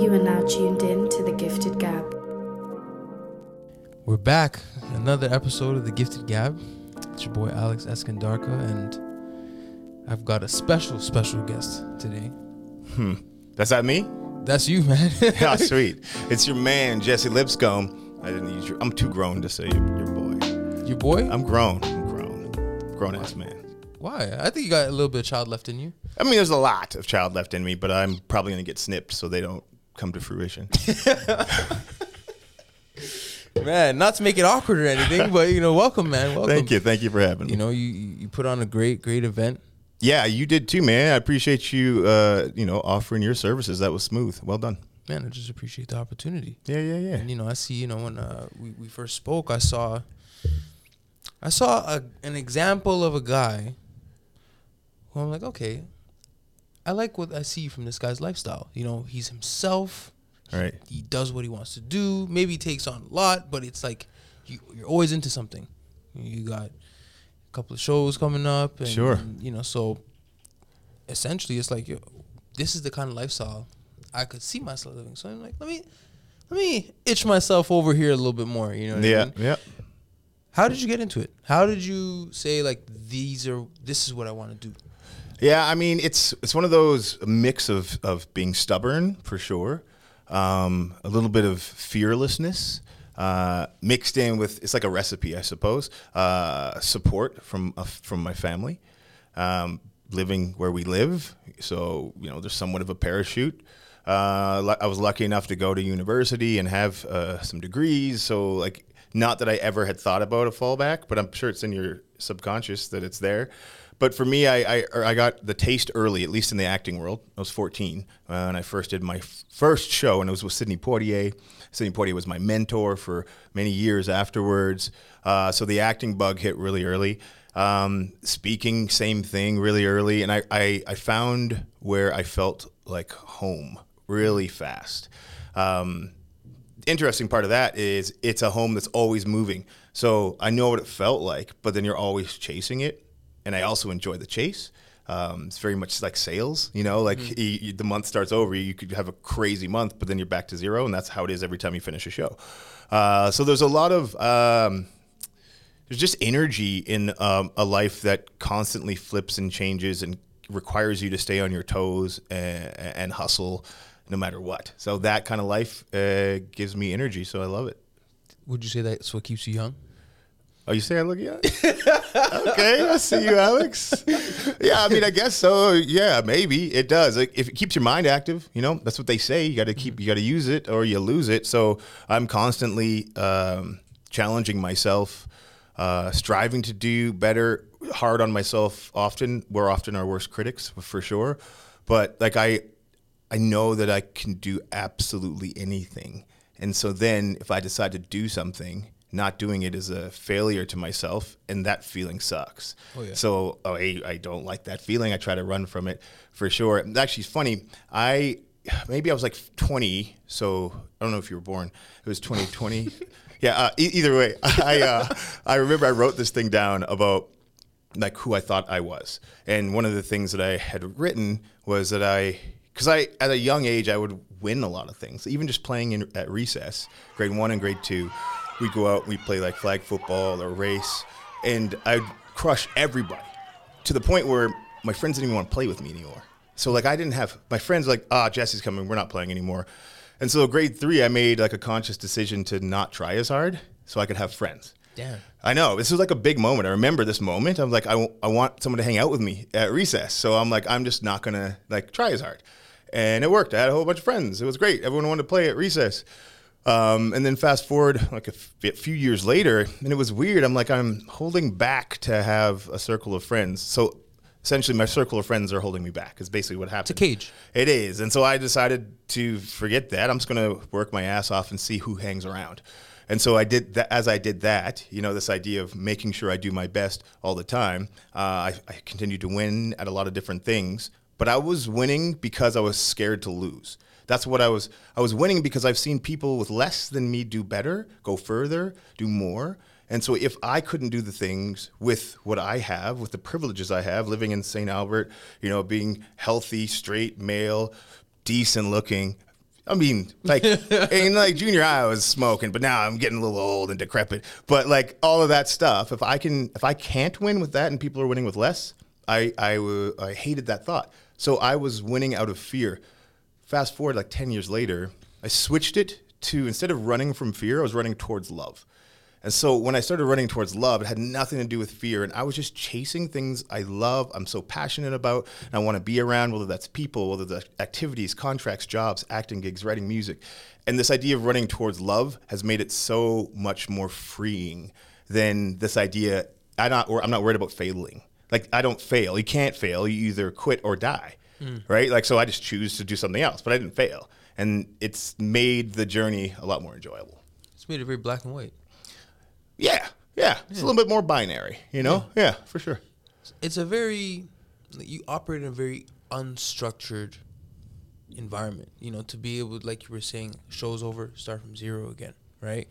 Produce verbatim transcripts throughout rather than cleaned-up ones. You are now tuned in to The Gifted Gab. We're back. Another episode of The Gifted Gab. It's your boy Alex Eskandarkhah, and I've got a special, special guest today. Hmm. That's not me? That's you, man. Oh, sweet. It's your man, Jesse Lipscombe. I didn't use your... I'm too grown to say your, your boy. Your boy? I'm grown. I'm grown. Grown-ass man. Why? I think you got a little bit of child left in you. I mean, there's a lot of child left in me, but I'm probably going to get snipped so they don't come to fruition. Man, not to make it awkward or anything, but, you know, welcome, man. Welcome. Thank you. Thank you for having me. You know, you, you put on a great, great event. Yeah, you did too, man. I appreciate you, uh, you know, offering your services. That was smooth. Well done. Man, I just appreciate the opportunity. Yeah, yeah, yeah. And, you know, I see, you know, when uh, we, we first spoke, I saw, I saw a, an example of a guy. Well, I'm like, okay, I like what I see from this guy's lifestyle. You know, he's himself. Right. He, he does what he wants to do. Maybe he takes on a lot, but it's like you, you're always into something. You got a couple of shows coming up. And, sure. And, you know, so essentially it's like, yo, this is the kind of lifestyle I could see myself living. So I'm like, let me let me itch myself over here a little bit more. You know what yeah, I mean? Yeah, yeah. How did you get into it? How did you say, like, these are this is what I want to do? Yeah, I mean, it's it's one of those mix of, of being stubborn, for sure, um, a little bit of fearlessness, uh, mixed in with, it's like a recipe, I suppose, uh, support from uh, from my family, um, living where we live. So, you know, there's somewhat of a parachute. Uh, I was lucky enough to go to university and have uh, some degrees, so, like, not that I ever had thought about a fallback, but I'm sure it's in your subconscious that it's there. But for me, I, I I got the taste early, at least in the acting world. I was fourteen uh, and I first did my f- first show, and it was with Sidney Poitier. Sidney Poitier was my mentor for many years afterwards. Uh, so the acting bug hit really early. Um, speaking, same thing, really early. And I, I, I found where I felt like home really fast. Um, interesting part of that is it's a home that's always moving. So I know what it felt like, but then you're always chasing it. And I also enjoy the chase. Um, it's very much like sales, you know, like mm-hmm. you, you, the month starts over, you could have a crazy month, but then you're back to zero. And that's how it is every time you finish a show. Uh, so there's a lot of, um, there's just energy in um, a life that constantly flips and changes and requires you to stay on your toes and, and hustle no matter what. So that kind of life uh, gives me energy. So I love it. Would you say that's what keeps you young? Oh, you say I look young? Okay, I see you, Alex. Yeah, I mean, I guess so. Yeah, maybe it does. Like, if it keeps your mind active, you know, that's what they say. You got to keep, you got to use it, or you lose it. So I'm constantly um, challenging myself, uh, striving to do better, hard on myself. Often, we're often our worst critics, for sure. But like I, I know that I can do absolutely anything, and so then if I decide to do something, not doing it is a failure to myself, and that feeling sucks. Oh, yeah. So oh, I, I don't like that feeling. I try to run from it, for sure. And actually, it's funny. I maybe I was like twenty, so I don't know if you were born. It was twenty twenty. Yeah, uh, e- either way, I uh, I remember I wrote this thing down about like who I thought I was. And one of the things that I had written was that I, because I at a young age, I would win a lot of things, even just playing in, at recess, grade one and grade two. We'd go out and we'd play like flag football or race, and I'd crush everybody to the point where my friends didn't even want to play with me anymore. So like I didn't have, my friends like, ah, oh, Jesse's coming, we're not playing anymore. And so grade three, I made like a conscious decision to not try as hard so I could have friends. Damn. I know, this was like a big moment. I remember this moment. I'm like, I, w- I want someone to hang out with me at recess. So I'm like, I'm just not gonna like try as hard. And it worked, I had a whole bunch of friends. It was great, everyone wanted to play at recess. Um, and then fast forward like a, f- a few years later, and it was weird. I'm like, I'm holding back to have a circle of friends. So essentially my circle of friends are holding me back is basically what happened. It's a cage. It is. And so I decided to forget that. I'm just going to work my ass off and see who hangs around. And so I did that. As I did that, you know, this idea of making sure I do my best all the time, uh, I, I continued to win at a lot of different things, but I was winning because I was scared to lose. That's what I was, I was winning because I've seen people with less than me do better, go further, do more. And so if I couldn't do the things with what I have, with the privileges I have, living in Saint Albert, you know, being healthy, straight, male, decent looking, I mean, like, in like junior high, I was smoking, but now I'm getting a little old and decrepit. But like all of that stuff, if I can, if I can't win with that, and people are winning with less, I I, w- I hated that thought. So I was winning out of fear. Fast forward like ten years later, I switched it to, instead of running from fear, I was running towards love. And so when I started running towards love, it had nothing to do with fear. And I was just chasing things I love, I'm so passionate about, and I want to be around, whether that's people, whether that's activities, contracts, jobs, acting gigs, writing music. And this idea of running towards love has made it so much more freeing than this idea, I not, or I'm not worried about failing. Like, I don't fail. You can't fail. You either quit or die, mm. right? Like, so I just choose to do something else, but I didn't fail. And it's made the journey a lot more enjoyable. It's made it very black and white. Yeah, yeah. It's yeah. a little bit more binary, you know? Yeah. yeah, for sure. It's a very, you operate in a very unstructured environment, you know, to be able, like you were saying, show's over, start from zero again, right?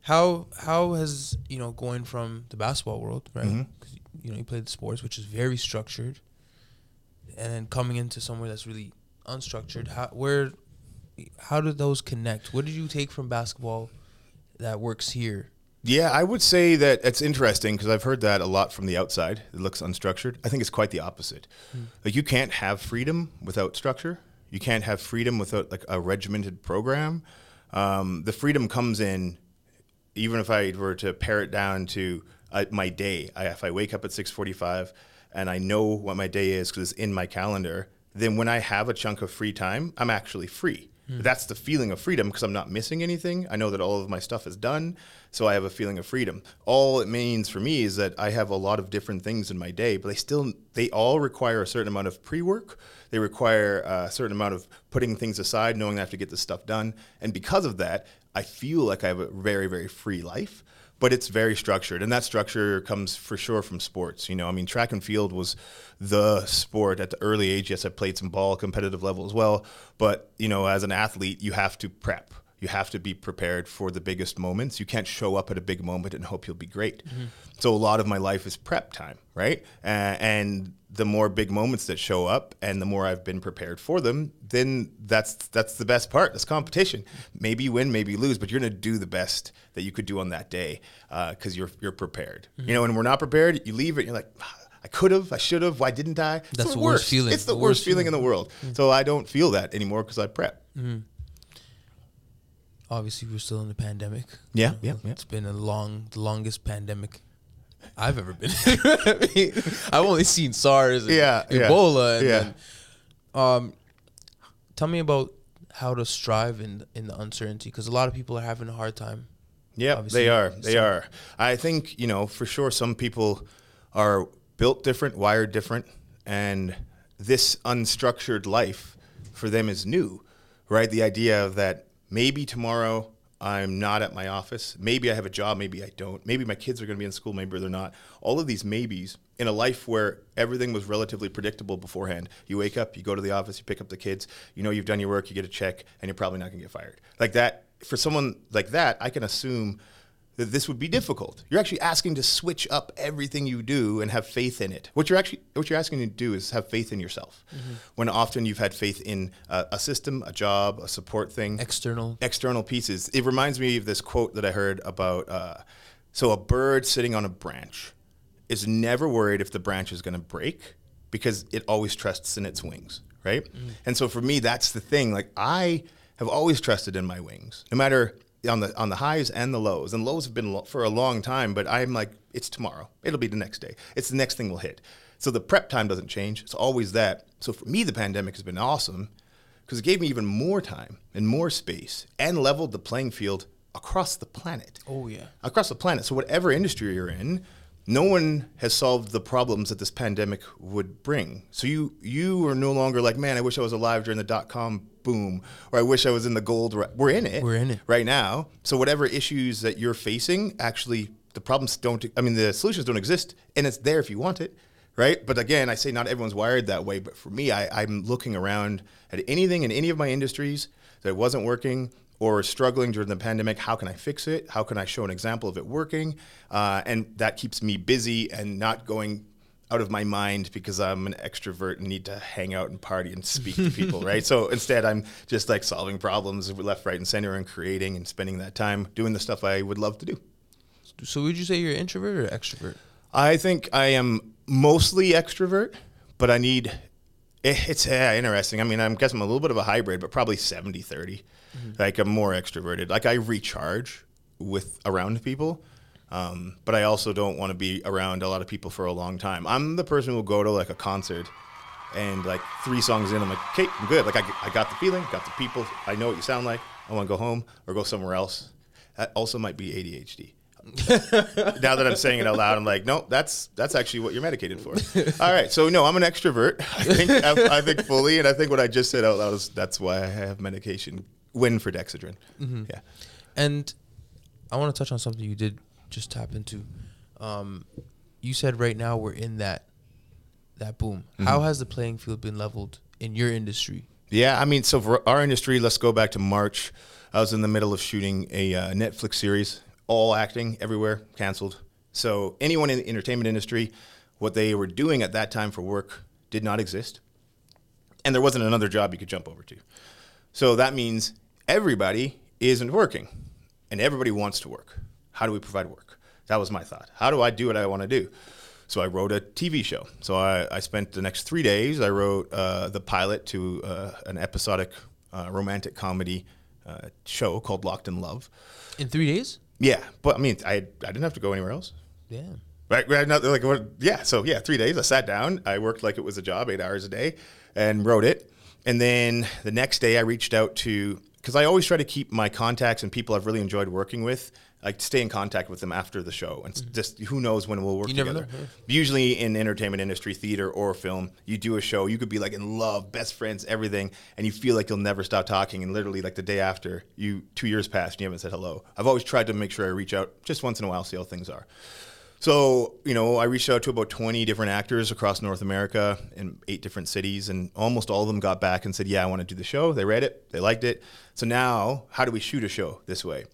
How how has, you know, going from the basketball world, right? Mm-hmm. 'Cause, you know, you played sports, which is very structured, and then coming into somewhere that's really unstructured, how, where, how do those connect? What did you take from basketball that works here? Yeah, I would say that it's interesting because I've heard that a lot from the outside. It looks unstructured. I think it's quite the opposite. Mm. Like, you can't have freedom without structure. You can't have freedom without like a regimented program. Um, the freedom comes in, even if I were to pare it down to uh, my day. I, if I wake up at six forty-five and I know what my day is because it's in my calendar, then when I have a chunk of free time, I'm actually free. Mm. That's the feeling of freedom because I'm not missing anything. I know that all of my stuff is done, so I have a feeling of freedom. All it means for me is that I have a lot of different things in my day, but they still, they all require a certain amount of pre-work. They require a certain amount of putting things aside, knowing I have to get this stuff done. And because of that, I feel like I have a very, very free life, but it's very structured. And that structure comes for sure from sports. You know, I mean, track and field was the sport at the early age. Yes, I played some ball, competitive level as well. But, you know, as an athlete, you have to prep. You have to be prepared for the biggest moments. You can't show up at a big moment and hope you'll be great. Mm-hmm. So a lot of my life is prep time, right? Uh, and the more big moments that show up and the more I've been prepared for them, then that's that's the best part. That's competition. Maybe you win, maybe you lose, but you're going to do the best that you could do on that day because uh, you're you're prepared. Mm-hmm. You know, when we're not prepared, you leave it, you're like, I could have, I should have, why didn't I? It's that's the worst feeling. It's the, the worst, worst feeling, feeling in the world. Mm-hmm. So I don't feel that anymore because I prep. Mm-hmm. Obviously, we're still in the pandemic. Yeah, you know, yeah, it's yeah. been a long, the longest pandemic I've ever been in. I mean, I've only seen SARS and yeah, Ebola. Yeah. And yeah. Then, um, tell me about how to strive in in the uncertainty, because a lot of people are having a hard time. Yeah, they are. They so. are. I think, you know, for sure, some people are built different, wired different, and this unstructured life for them is new, right? The idea of that. Maybe tomorrow I'm not at my office. Maybe I have a job. Maybe I don't. Maybe my kids are going to be in school. Maybe they're not. All of these maybes in a life where everything was relatively predictable beforehand. You wake up, you go to the office, you pick up the kids. You know you've done your work, you get a check, and you're probably not going to get fired. Like that, for someone like that, I can assume that this would be difficult. You're actually asking to switch up everything you do and have faith in it. What you're actually, what you're asking to do is have faith in yourself. Mm-hmm. When often you've had faith in uh, a system, a job, a support thing. External. External pieces. It reminds me of this quote that I heard about, uh, so a bird sitting on a branch is never worried if the branch is going to break because it always trusts in its wings, right? Mm-hmm. And so for me, that's the thing. Like, I have always trusted in my wings, no matter on the on the highs and the lows, and lows have been lo- for a long time, but I'm like, it's tomorrow. It'll be the next day. It's the next thing we'll hit. So the prep time doesn't change. It's always that. So for me, the pandemic has been awesome because it gave me even more time and more space and leveled the playing field across the planet. Oh, yeah. Across the planet. So whatever industry you're in, no one has solved the problems that this pandemic would bring. So you you are no longer like, man, I wish I was alive during the dot-com boom, or I wish I was in the gold. Ra-. We're in it. We're in it right now. So whatever issues that you're facing, actually, the problems don't, I mean, the solutions don't exist, and it's there if you want it, right? But again, I say not everyone's wired that way, but for me, I, I'm looking around at anything in any of my industries that wasn't working or struggling during the pandemic. How can I fix it? How can I show an example of it working? Uh, and that keeps me busy and not going out of my mind because I'm an extrovert and need to hang out and party and speak to people, right? So instead, I'm just like solving problems left, right, and center and creating and spending that time doing the stuff I would love to do. So would you say you're an introvert or extrovert? I think I am mostly extrovert, but I need, it, it's yeah, interesting. I mean, I guess I'm a little bit of a hybrid, but probably seventy thirty. Mm-hmm. Like I'm more extroverted. Like I recharge with around people. Um, but I also don't want to be around a lot of people for a long time. I'm the person who will go to like a concert and like three songs in, I'm like, okay, I'm good. Like I, I got the feeling, got the people. I know what you sound like. I want to go home or go somewhere else. That also might be A D H D. Now that I'm saying it out loud, I'm like, no, that's that's actually what you're medicated for. All right, so no, I'm an extrovert. I think I, I think fully, and I think what I just said out loud is that's why I have medication. Win for Dexedrine. Mm-hmm. Yeah, and I want to touch on something you did just tap into. Um, you said right now we're in that that boom. Mm-hmm. How has the playing field been leveled in your industry? Yeah, I mean, so for our industry, let's go back to March. I was in the middle of shooting a uh, Netflix series. All acting everywhere canceled. So anyone in the entertainment industry, what they were doing at that time for work did not exist. And there wasn't another job you could jump over to. So that means everybody isn't working and everybody wants to work. How do we provide work? That was my thought. How do I do what I want to do? So I wrote a T V show. So I, I spent the next three days, I wrote uh, the pilot to uh, an episodic uh, romantic comedy uh, show called Locked in Love. In three days? Yeah, but I mean, I I didn't have to go anywhere else. Yeah. Right? Right now, like, yeah, so yeah, three days. I sat down. I worked like it was a job, eight hours a day, and wrote it. And then the next day I reached out to, because I always try to keep my contacts and people I've really enjoyed working with, like stay in contact with them after the show. And mm-hmm. just who knows when we'll work you together. Never know. Usually in entertainment industry, theater or film, you do a show, you could be like in love, best friends, everything, and you feel like you'll never stop talking. And literally like the day after, you two years passed and you haven't said hello. I've always tried to make sure I reach out just once in a while, see how things are. So, you know, I reached out to about twenty different actors across North America in eight different cities, and almost all of them got back and said, yeah, I want to do the show. They read it. They liked it. So now how do we shoot a show this way?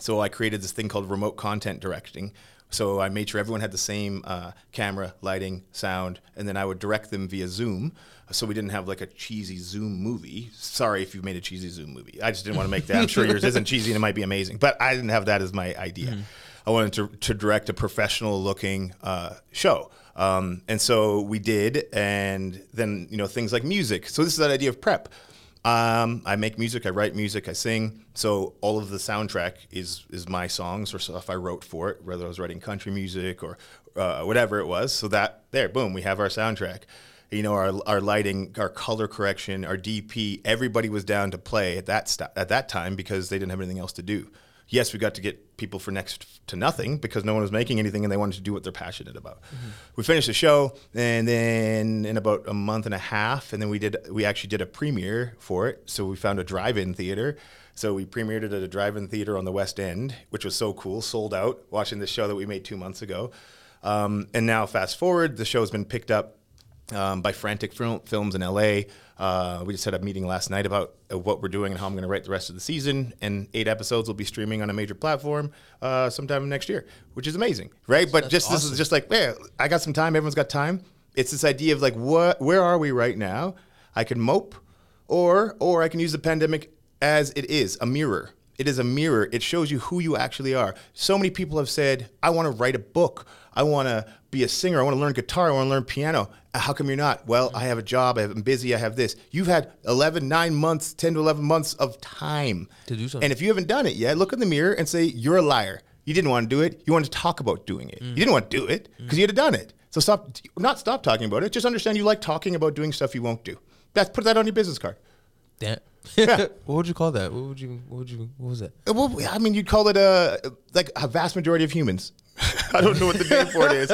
So I created this thing called remote content directing. So I made sure everyone had the same uh, camera, lighting, sound, and then I would direct them via Zoom. So we didn't have like a cheesy Zoom movie. Sorry if you've made a cheesy Zoom movie. I just didn't want to make that. I'm sure yours isn't cheesy and it might be amazing, but I didn't have that as my idea. Mm. I wanted to, to direct a professional-looking uh, show, um, and so we did. And then you know things like music. So this is that idea of prep. Um, I make music, I write music, I sing. So all of the soundtrack is is my songs or stuff I wrote for it, whether I was writing country music or uh, whatever it was. So that there, boom, we have our soundtrack. You know, our our lighting, our color correction, our D P. Everybody was down to play at that st- at that time because they didn't have anything else to do. Yes, we got to get people for next to nothing because no one was making anything and they wanted to do what they're passionate about. Mm-hmm. We finished the show and then in about a month and a half, and then we did we actually did a premiere for it. So we found a drive-in theater. So we premiered it at a drive-in theater on the West End, which was so cool, sold out, watching this show that we made two months ago. Um, and now fast forward, the show's been picked up Um, by Frantic Films in L A. Uh, we just had a meeting last night about uh, what we're doing and how I'm going to write the rest of the season. And eight episodes will be streaming on a major platform uh, sometime next year, which is amazing, right? But That's just awesome. This is just like, yeah, I got some time. Everyone's got time. It's this idea of like, what, where are we right now? I can mope, or or I can use the pandemic as it is, a mirror. It is a mirror. It shows you who you actually are. So many people have said, I want to write a book. I want to be a singer. I want to learn guitar. I want to learn piano. How come you're not? Well, I have a job. I'm busy. I have this. You've had eleven, nine months, ten to eleven months of time to do something. And if you haven't done it yet, look in the mirror and say, you're a liar. You didn't want to do it. You wanted to talk about doing it. Mm. You didn't want to do it because mm. you'd have done it. So stop, not stop talking about it. Just understand you like talking about doing stuff you won't do. That's, put that on your business card. Damn. Yeah. What would you call that? What would you? What would you? What was that? Well, I mean, you'd call it a like a vast majority of humans. I don't know what the name for it is,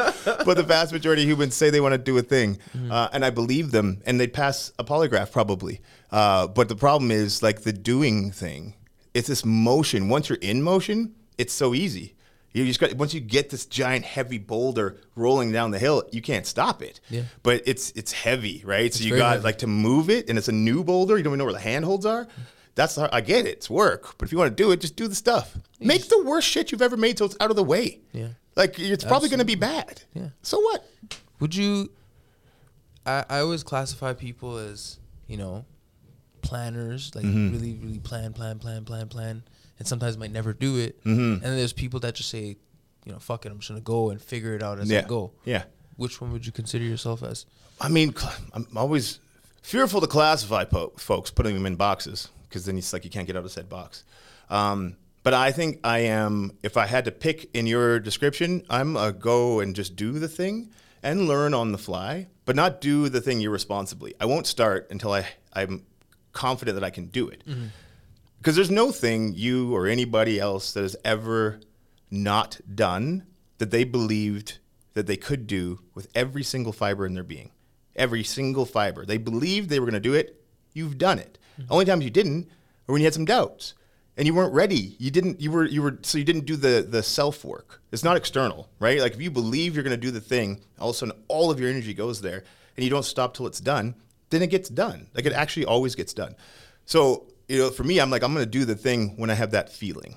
but the vast majority of humans say they want to do a thing, mm-hmm. uh, and I believe them, and they'd pass a polygraph probably. Uh, but the problem is like the doing thing. It's this motion. Once you're in motion, it's so easy. You just got, once you get this giant heavy boulder rolling down the hill, you can't stop it. Yeah. But it's it's heavy, right? It's so you got heavy. Like to move it, and it's a new boulder. You don't even know where the handholds are. That's how, I get it. It's work. But if you want to do it, just do the stuff. You Make just, the worst shit you've ever made so it's out of the way. Yeah. Like it's Absolutely. Probably going to be bad. Yeah. So what? Would you... I, I always classify people as, you know, planners, like mm-hmm. really, really plan, plan, plan, plan, plan, and sometimes might never do it. Mm-hmm. And then there's people that just say, you know, fuck it, I'm just going to go and figure it out as yeah. I go. Yeah. Which one would you consider yourself as? I mean, I'm always fearful to classify po- folks, putting them in boxes, because then it's like you can't get out of said box. Um, but I think I am, if I had to pick in your description, I'm a go and just do the thing and learn on the fly, but not do the thing irresponsibly. I won't start until I, I'm confident that I can do it. Mm-hmm. Because there's no thing you or anybody else that has ever not done that they believed that they could do with every single fiber in their being. Every single fiber. They believed they were going to do it. You've done it. Mm-hmm. Only times you didn't are when you had some doubts and you weren't ready. You didn't, you were, you were, so you didn't do the, the self work. It's not external, right? Like if you believe you're going to do the thing, all of a sudden all of your energy goes there and you don't stop till it's done, then it gets done. Like it actually always gets done. So, you know, for me, I'm like, I'm going to do the thing when I have that feeling.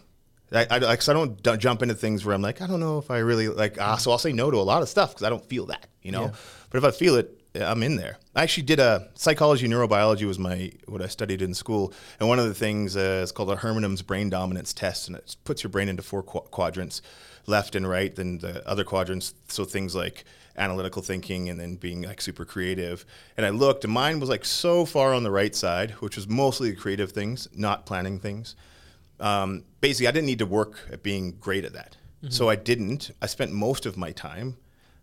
I, I, I, cause I don't d- jump into things where I'm like, I don't know if I really like, ah, so I'll say no to a lot of stuff because I don't feel that, you know, yeah. But if I feel it, I'm in there. I actually did a psychology, neurobiology was my, what I studied in school. And one of the things uh, is called the Herrmann's brain dominance test. And it puts your brain into four qu- quadrants, left and right, then the other quadrants. So things like analytical thinking and then being like super creative. And I looked and mine was like so far on the right side, which was mostly creative things, not planning things. Um, basically, I didn't need to work at being great at that. Mm-hmm. So I didn't. I spent most of my time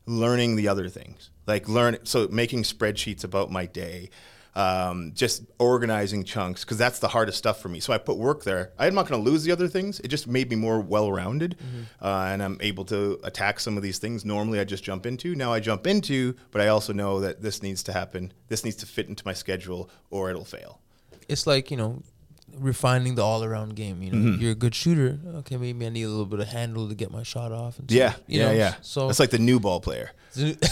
learning the other things, like learn, so making spreadsheets about my day, um, just organizing chunks, because that's the hardest stuff for me. So I put work there. I'm not going to lose the other things. It just made me more well-rounded, mm-hmm. uh, and I'm able to attack some of these things normally I just jump into. Now I jump into, but I also know that this needs to happen. This needs to fit into my schedule, or it'll fail. It's like, you know, refining the all-around game. You know, mm-hmm. you're a good shooter. Okay, maybe I need a little bit of handle to get my shot off. And yeah, you yeah, know? yeah. So that's like the new ball player.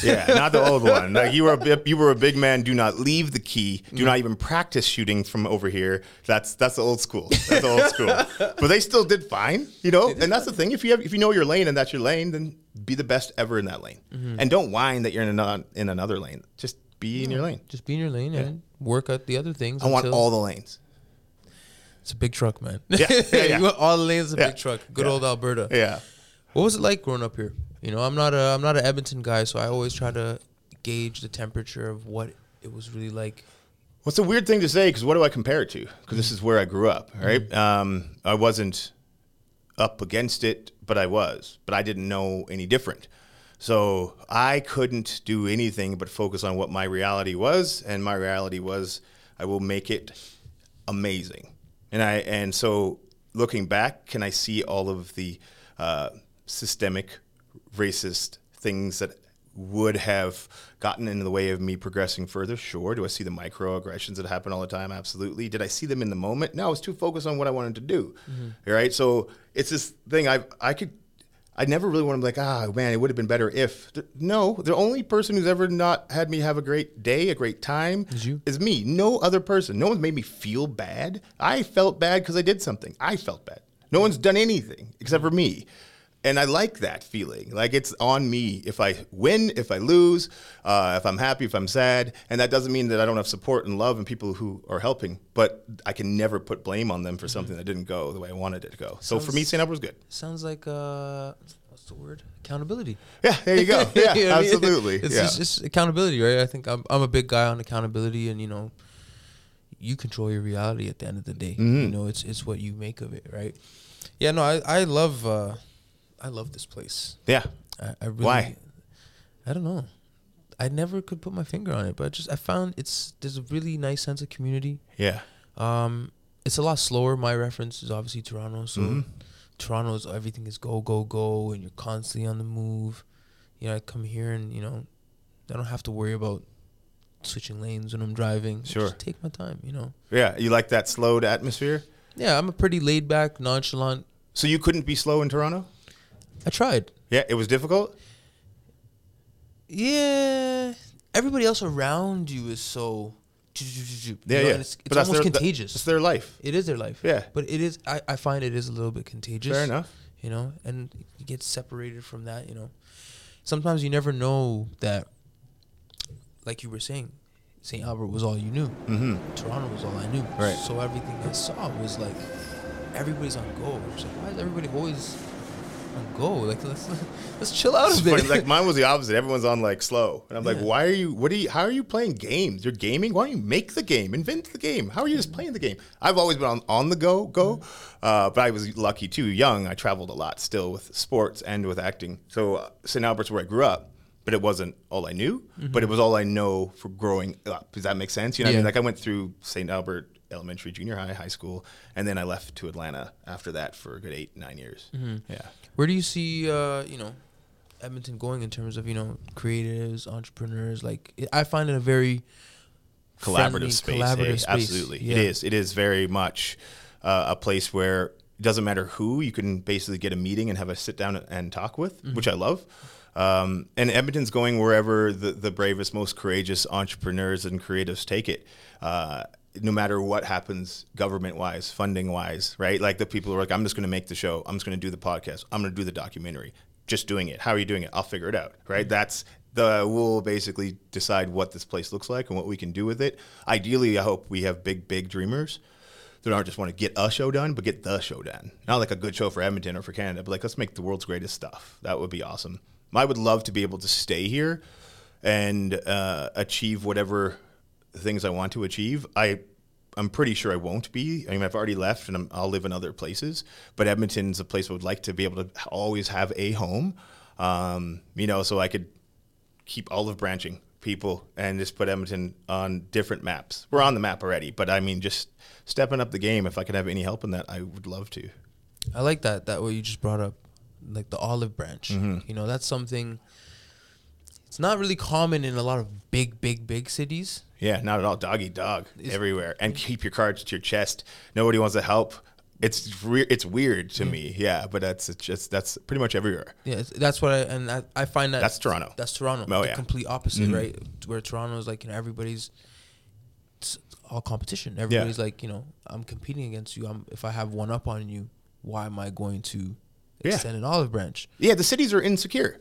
yeah, not the old one. Like you were a you were a big man. Do not leave the key. Do mm-hmm. not even practice shooting from over here. That's that's old school. That's old school. But they still did fine. You know, and that's the thing. If you have if you know your lane and that's your lane, then be the best ever in that lane. Mm-hmm. And don't whine that you're in another in another lane. Just be yeah. in your lane. Just be in your lane yeah. and work out the other things. I want all the lanes. It's a big truck, man. Yeah, yeah, yeah. You want all the lanes, a yeah. big truck. Good yeah. old Alberta. Yeah. What was it like growing up here? You know, I'm not a I'm not an Edmonton guy, so I always try to gauge the temperature of what it was really like. Well, it's a weird thing to say because what do I compare it to? Because mm-hmm. this is where I grew up, right? Mm-hmm. Um, I wasn't up against it, but I was. But I didn't know any different. So I couldn't do anything but focus on what my reality was, and my reality was I will make it amazing. And I and so looking back, can I see all of the uh, systemic racist things that would have gotten in the way of me progressing further? Sure. Do I see the microaggressions that happen all the time? Absolutely. Did I see them in the moment? No, I was too focused on what I wanted to do. Mm-hmm. All right. So it's this thing I I could I never really want to be like, ah, man, it would have been better if. No, the only person who's ever not had me have a great day, a great time, is, you? is me. No other person. No one's made me feel bad. I felt bad because I did something. I felt bad. No one's done anything except for me. And I like that feeling. Like it's on me if I win, if I lose, uh, if I'm happy, if I'm sad. And that doesn't mean that I don't have support and love and people who are helping, but I can never put blame on them for mm-hmm. something that didn't go the way I wanted it to go. Sounds, so for me, Saint Albert was good. Sounds like, uh, what's the word? Accountability. Yeah, there you go. Yeah, you know, absolutely. It's, yeah. Just, it's accountability, right? I think I'm, I'm a big guy on accountability and, you know, you control your reality at the end of the day. Mm-hmm. You know, it's it's what you make of it, right? Yeah, no, I, I love... Uh, I love this place. Yeah. I, I really, Why? I don't know. I never could put my finger on it, but I just I found it's there's a really nice sense of community. Yeah. Um, it's a lot slower. My reference is obviously Toronto, so mm-hmm. Toronto's everything is go go go, and you're constantly on the move. You know, I come here and you know, I don't have to worry about switching lanes when I'm driving. Sure. I just take my time. You know. Yeah. You like that slowed atmosphere? Yeah, I'm a pretty laid back, nonchalant. So you couldn't be slow in Toronto? I tried. Yeah, it was difficult? Yeah. Everybody else around you is so... Yeah, yeah. And it's it's almost their, contagious. It's their life. It is their life. Yeah. But it is... I, I find it is a little bit contagious. Fair enough. You know, and you get separated from that, you know. Sometimes you never know that like you were saying, Saint Albert was all you knew. Mm-hmm. Toronto was all I knew. Right. So everything I saw was like, everybody's on go. I was like, why is everybody always on go? Like, let's let's chill out a bit. Like, mine was the opposite. Everyone's on like slow, and I'm yeah. like, why are you? What are you? How are you playing games? You're gaming. Why don't you make the game? Invent the game. How are you just playing the game? I've always been on, on the go, go. Uh, but I was lucky too. Young, I traveled a lot still with sports and with acting. So uh, Saint Albert's where I grew up. But it wasn't all I knew, mm-hmm. but it was all I know for growing up. Does that make sense? You know yeah. what I mean? Like, I went through Saint Albert Elementary, junior high, high school, and then I left to Atlanta after that for a good eight, nine years. Mm-hmm. Yeah. Where do you see, uh, you know, Edmonton going in terms of, you know, creatives, entrepreneurs? Like, I find it a very collaborative friendly, space. Collaborative hey, space. Absolutely. Yeah. It is. It is very much uh, a place where it doesn't matter who, you can basically get a meeting and have a sit down and talk with, mm-hmm. which I love. Um, and Edmonton's going wherever the, the bravest, most courageous entrepreneurs and creatives take it, uh, no matter what happens government-wise, funding-wise, right? Like, the people who are like, I'm just going to make the show. I'm just going to do the podcast. I'm going to do the documentary. Just doing it. How are you doing it? I'll figure it out, right? That's the, we'll basically decide what this place looks like and what we can do with it. Ideally, I hope we have big, big dreamers. They don't just want to get a show done, but get the show done. Not like a good show for Edmonton or for Canada, but like, let's make the world's greatest stuff. That would be awesome. I would love to be able to stay here and uh, achieve whatever things I want to achieve. I, I'm pretty sure I won't be. I mean, I've already left, and I'm, I'll live in other places. But Edmonton's a place I would like to be able to always have a home, um, you know, so I could keep olive branching people and just put Edmonton on different maps. We're on the map already, but, I mean, just stepping up the game. If I could have any help in that, I would love to. I like that, that what you just brought up. Like the olive branch, mm-hmm. you know, that's something, it's not really common in a lot of big, big, big cities. Yeah, not at all. Dog eat dog it's, everywhere. And keep your cards to your chest. Nobody wants to help. It's re- it's weird to yeah. me. Yeah, but that's it's just that's pretty much everywhere. Yeah, that's what I, and I, I find that. That's Toronto. That's Toronto. Oh, the yeah. complete opposite, mm-hmm. right? Where Toronto is like, you know, everybody's, it's all competition. Everybody's yeah. like, you know, I'm competing against you. I'm, if I have one up on you, why am I going to Yeah. extend an olive branch? Yeah, the cities are insecure.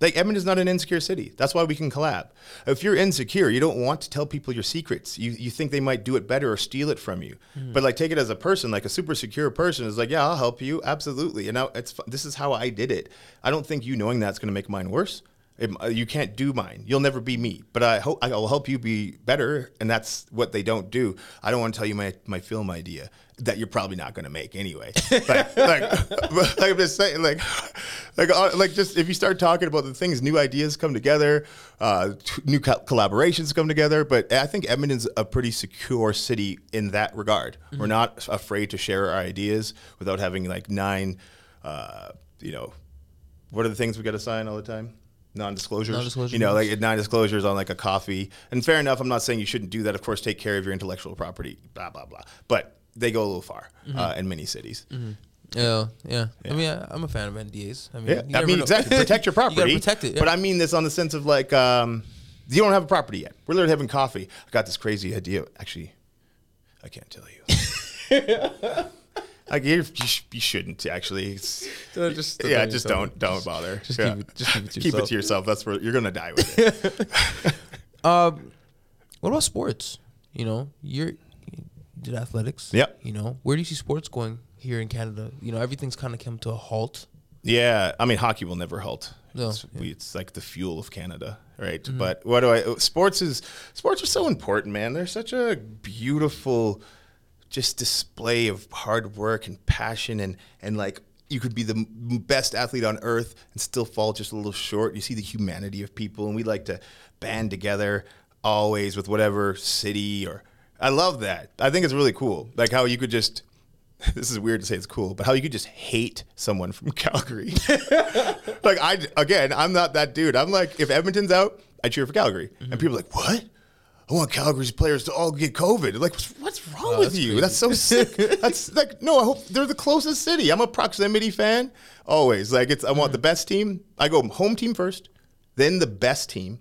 Like, Edmonton's not an insecure city. That's why we can collab. If you're insecure, you don't want to tell people your secrets. You you think they might do it better or steal it from you. Mm. But like, take it as a person, like a super secure person is like, yeah, I'll help you, absolutely. And now it's this is how I did it. I don't think you knowing that's going to make mine worse. It, you can't do mine. You'll never be me. But I hope I'll help you be better. And that's what they don't do. I don't want to tell you my, my film idea that you're probably not going to make anyway. Like, like, like I'm just saying, like, like, like, just if you start talking about the things, new ideas come together, uh, t- new co- collaborations come together. But I think Edmonton's a pretty secure city in that regard. Mm-hmm. We're not afraid to share our ideas without having like nine, uh, you know, what are the things we got to sign all the time? Non-disclosures, non-disclosures, you know, like non-disclosures on like a coffee. And fair enough, I'm not saying you shouldn't do that. Of course, take care of your intellectual property, blah, blah, blah. But they go a little far mm-hmm. uh, in many cities. Mm-hmm. Yeah, yeah, yeah. I mean, I, I'm a fan of N D As. I mean, yeah. you I mean know. exactly. Protect your property. You gotta protect it. Yeah. But I mean this on the sense of like, um, you don't have a property yet. We're literally having coffee. I got this crazy idea. Actually, I can't tell you. Like, you, you shouldn't actually. So just yeah, just don't don't bother. Just, yeah. keep, it, just keep, it to keep it to yourself. That's where you're gonna die with it. um, what about sports? You know, you're, you did athletics. Yeah. You know, where do you see sports going here in Canada? You know, everything's kind of come to a halt. Yeah, I mean, hockey will never halt. No, it's, yeah. we, it's like the fuel of Canada, right? Mm-hmm. But what do I? Sports is sports are so important, man. They're such a beautiful. Just display of hard work and passion and, and like you could be the m- best athlete on earth and still fall just a little short. You see the humanity of people, and we like to band together always with whatever city or I love that. I think it's really cool. Like how you could just, this is weird to say it's cool, but how you could just hate someone from Calgary. Like I, again, I'm not that dude. I'm like, if Edmonton's out, I cheer for Calgary. Mm-hmm. And people are like, what? I want Calgary's players to all get COVID. Like, what's, what's wrong oh, with that's you? Crazy. That's so sick. That's like, no, I hope they're the closest city. I'm a proximity fan. Always. Like, it's I want mm. the best team. I go home team first, then the best team,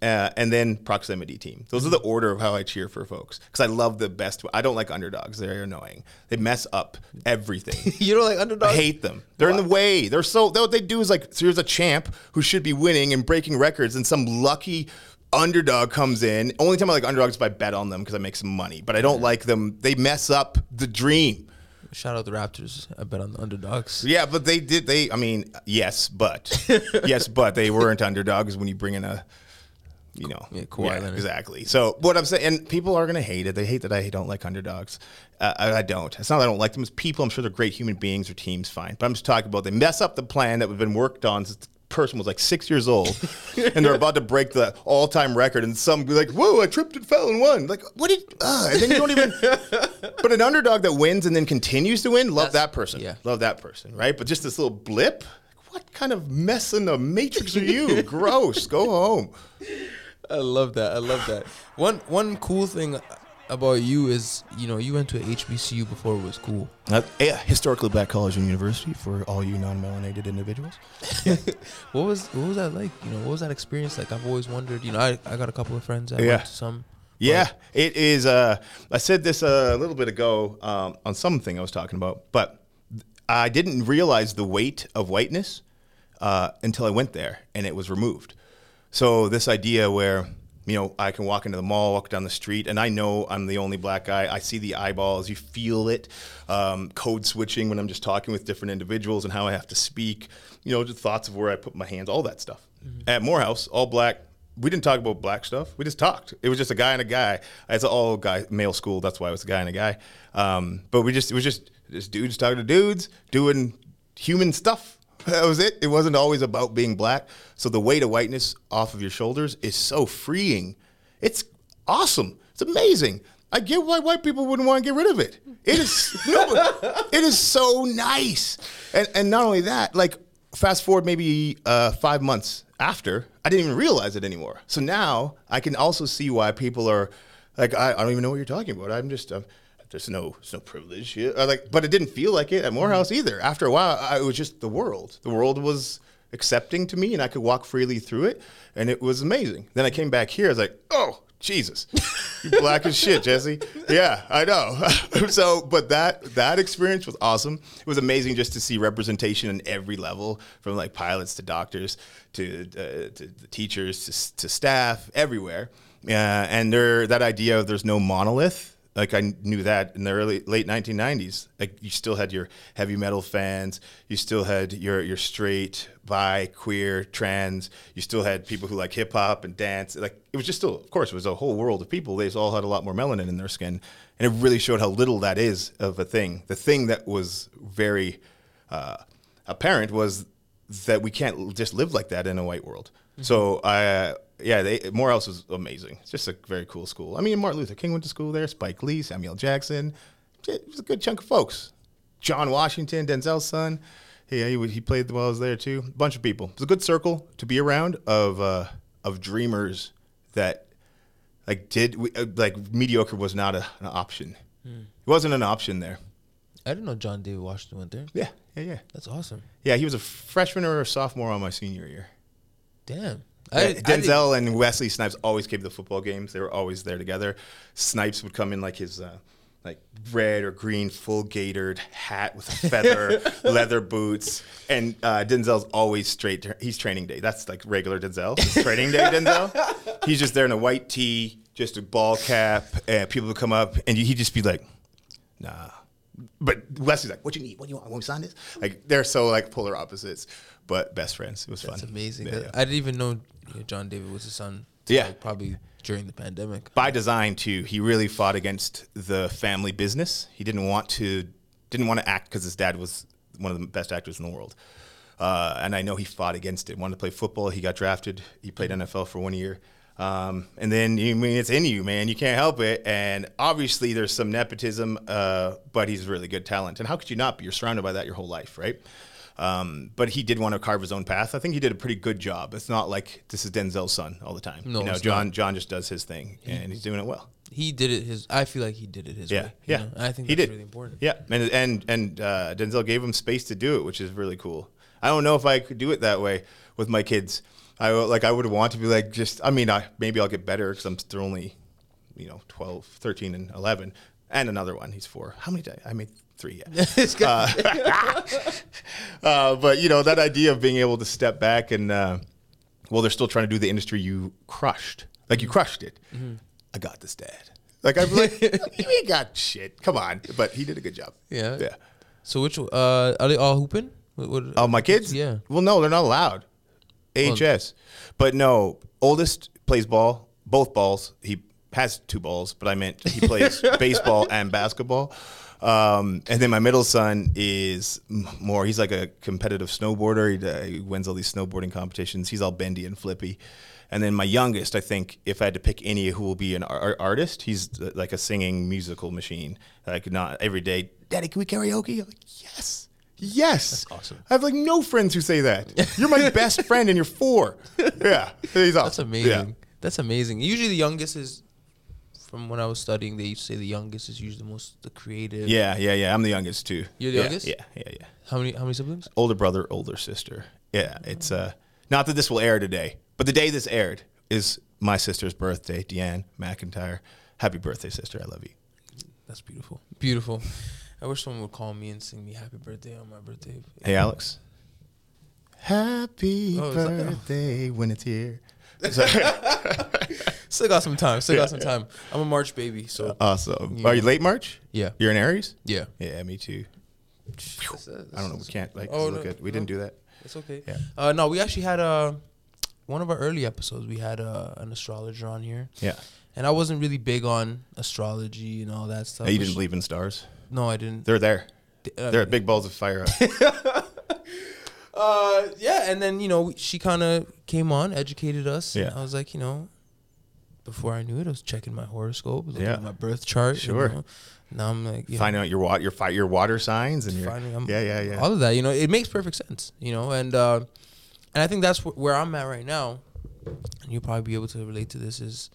uh, and then proximity team. Those mm-hmm. are the order of how I cheer for folks. Because I love the best. I don't like underdogs. They're annoying. They mess up everything. You don't like underdogs? I hate them. They're what? In the way. They're so, what they do is like, so here's a champ who should be winning and breaking records, and some lucky Underdog comes in. Only time I like underdogs is if I bet on them because I make some money. But I don't like them. They mess up the dream. Shout out the Raptors. I bet on the underdogs. Yeah, but they did. They, I mean, yes, but. yes, but they weren't underdogs when you bring in a, you know. Yeah, Kawhi yeah, exactly. So what I'm saying, and people are going to hate it. They hate that I don't like underdogs. Uh, I, I don't. It's not that I don't like them. It's people. I'm sure they're great human beings or teams, fine. But I'm just talking about they mess up the plan that we've been worked on since the person was like six years old and they're about to break the all-time record and some be like, whoa, I tripped and fell and won. Like, what did uh, and then you don't even but an underdog that wins and then continues to win, love That's, that person. Yeah. Love that person, right? But just this little blip, like, what kind of mess in the matrix are you? Gross. Go home. I love that. I love that. One one cool thing about you is, you know, you went to H B C U before it was cool. Uh, yeah, historically black college and university for all you non-melanated individuals. Yeah. what was what was that like? You know, what was that experience like? I've always wondered. You know, I, I got a couple of friends. I yeah. Went to some. Yeah, like, it is. Uh, I said this a little bit ago um, on something I was talking about, but I didn't realize the weight of whiteness uh, until I went there and it was removed. So this idea where, you know, I can walk into the mall, walk down the street, and I know I'm the only black guy. I see the eyeballs. You feel it. Um, code switching when I'm just talking with different individuals and how I have to speak. You know, just thoughts of where I put my hands, all that stuff. Mm-hmm. At Morehouse, all black. We didn't talk about black stuff. We just talked. It was just a guy and a guy. It's an all guy male school. That's why it was a guy and a guy. Um, but we just it was just, just dudes talking to dudes, doing human stuff. That was it. It wasn't always about being black. So the weight of whiteness off of your shoulders is so freeing. It's awesome. It's amazing. I get why white people wouldn't want to get rid of it. It is no, it is so nice. And and not only that, like fast forward maybe uh, five months after, I didn't even realize it anymore. So now I can also see why people are like, I, I don't even know what you're talking about. I'm just... I'm, There's no, there's no privilege here. I like, but it didn't feel like it at Morehouse either. After a while, I, it was just the world. The world was accepting to me, and I could walk freely through it, and it was amazing. Then I came back here. I was like, oh, Jesus, you're black as shit, Jesse. Yeah, I know. So, but that that experience was awesome. It was amazing just to see representation in every level, from like pilots to doctors to uh, to the teachers to, to staff, everywhere. Uh, and there, that idea of there's no monolith. Like I knew that in the early late nineteen nineties, like you still had your heavy metal fans, you still had your your straight, bi, queer, trans, you still had people who like hip hop and dance. Like it was just still, of course, it was a whole world of people. They just all had a lot more melanin in their skin, and it really showed how little that is of a thing. The thing that was very uh, apparent was that we can't just live like that in a white world. Mm-hmm. So I. Uh, Yeah, they, Morehouse was amazing. It's just a very cool school. I mean, Martin Luther King went to school there, Spike Lee, Samuel Jackson. It was a good chunk of folks. John Washington, Denzel's son. Yeah, he he played while I was there too. A bunch of people. It was a good circle to be around of uh, of dreamers that like did we, uh, like mediocre was not a, an option. Hmm. It wasn't an option there. I didn't know John David Washington went there. Yeah, yeah, yeah. That's awesome. Yeah, he was a freshman or a sophomore on my senior year. Damn. I, Denzel I and Wesley Snipes always came to the football games. They were always there together. Snipes would come in like his uh, like red or green full gaitered hat with a feather, leather boots, and uh, Denzel's always straight. Tra- he's training day. That's like regular Denzel. It's training day Denzel. He's just there in a white tee, just a ball cap, and people would come up, and he'd just be like, nah. But Wesley's like, what you need? What do you want? Want me to sign this? Like, they're so like polar opposites, but best friends. It was That's fun. That's amazing. Yeah, yeah. I didn't even know John David was his son. Yeah. Like, probably during the pandemic. By design, too. He really fought against the family business. He didn't want to didn't want to act because his dad was one of the best actors in the world. Uh, and I know he fought against it. Wanted to play football. He got drafted. He played N F L for one year. Um, and then, I mean, it's in you, man. You can't help it. And obviously there's some nepotism, uh, but he's really good talent. And how could you not be? You're surrounded by that your whole life, right? Um, but he did want to carve his own path. I think he did a pretty good job. It's not like this is Denzel's son all the time. No, you know, John, John just does his thing, he, and he's doing it well. He did it his. I feel like he did it his yeah, way. Yeah, know? I think that's he did. Really important. Yeah, and and and uh, Denzel gave him space to do it, which is really cool. I don't know if I could do it that way with my kids. I like I would want to be like just. I mean, I maybe I'll get better because I'm still only, you know, twelve, thirteen, and eleven, and another one. He's four. How many did I, I made? Three, yeah. uh, uh, but you know that idea of being able to step back and uh, well, they're still trying to do the industry you crushed. Like, you crushed it. Mm-hmm. I got this, Dad. Like, I'm like, you ain't got shit. Come on. But he did a good job. Yeah. Yeah. So which, uh, are they all hooping? What, what, oh, my kids? Yeah. Well, no, they're not allowed. A H S. Well, but no, oldest plays ball, both balls. He has two balls, but I meant he plays baseball and basketball. Um, and then my middle son is more, he's like a competitive snowboarder. He, uh, he wins all these snowboarding competitions. He's all bendy and flippy. And then my youngest, I think, if I had to pick any who will be an ar- artist, he's uh, like a singing musical machine. Like, not every day, Daddy, can we karaoke? I'm like, yes, yes. That's awesome. I have like no friends who say that. You're my best friend and you're four. Yeah, he's awesome. That's amazing. Yeah. That's amazing. Usually the youngest is, from when I was studying, they used to say the youngest is usually the most the creative. Yeah, yeah, yeah. I'm the youngest too. You're the yeah, youngest? Yeah, yeah, yeah. How many, how many siblings? Older brother, older sister. Yeah, it's, uh, not that this will air today. But the day this aired is my sister's birthday, Deanne McIntyre. Happy birthday, sister. I love you. That's beautiful. Beautiful. I wish someone would call me and sing me happy birthday on my birthday. Hey, Alex. Happy oh, birthday like, oh. when it's here. Still got some time. Still got some time. I'm a March baby. So awesome. Yeah. Are you late March? Yeah. You're an Aries? Yeah. Yeah, me too. That's, that's, I don't know. We can't like oh, look no, at. We no. didn't do that. It's okay. Yeah. Uh, no, we actually had a... Uh, one of our early episodes, we had uh, an astrologer on here. Yeah. And I wasn't really big on astrology and all that stuff. Hey, you didn't believe in stars? No, I didn't. They're there. Uh, They're big balls of fire. uh, yeah, and then, you know, she kind of came on, educated us. Yeah. And I was like, you know, before I knew it, I was checking my horoscope, looking yeah. at my birth chart. Sure. You know? Now I'm like... You finding know, out your, wa- your, fi- your water signs and your... I'm, yeah, yeah, yeah. All of that, you know, it makes perfect sense, you know, and... Uh, And I think that's wh- where I'm at right now, and you'll probably be able to relate to this, is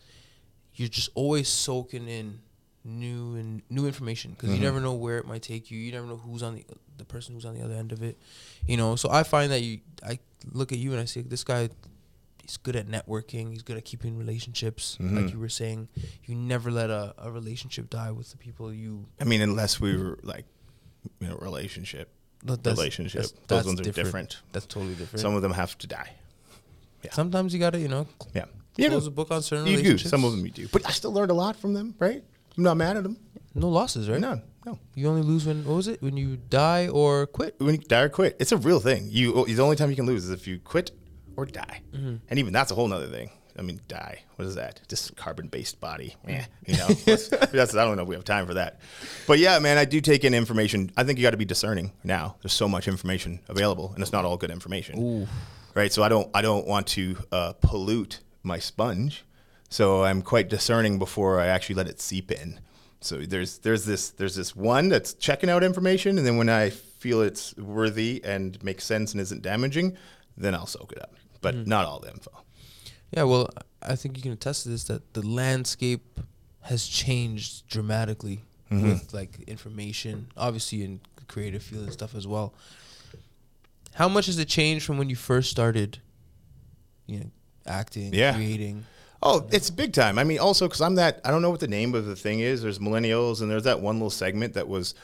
you're just always soaking in new and new information because mm-hmm. you never know where it might take you. You never know who's on the the person who's on the other end of it, you know. So I find that you, I look at you and I say, this guy, he's good at networking. He's good at keeping relationships. Mm-hmm. Like you were saying, you never let a, a relationship die with the people you. I mean, unless we were like, you know, relationship. That's, relationship that's, those that's ones are different. different That's totally different. Some of them have to die. Yeah. Sometimes you gotta, you know, yeah. you close know, a book on certain you relationships. Do. Some of them you do. But I still learned a lot from them, right? I'm not mad at them. No losses, right? None. No. You only lose when, what was it? When you die or quit. When you die or quit. It's a real thing. You The only time you can lose is if you quit or die. Mm-hmm. And even that's a whole nother thing. I mean, die. What is that? Just carbon-based body. Eh, you know, that's, that's, I don't know if we have time for that. But yeah, man, I do take in information. I think you got to be discerning now. There's so much information available, and it's not all good information, Ooh. right? So I don't, I don't want to uh, pollute my sponge. So I'm quite discerning before I actually let it seep in. So there's, there's this, there's this one that's checking out information, and then when I feel it's worthy and makes sense and isn't damaging, then I'll soak it up. But mm. not all the info. Yeah, well, I think you can attest to this, that the landscape has changed dramatically mm-hmm. with, like, information, obviously in the creative field and stuff as well. How much has it changed from when you first started, you know, acting, yeah. creating? Oh, it's big time. I mean, also, because I'm that, I don't know what the name of the thing is. There's millennials, and there's that one little segment that was,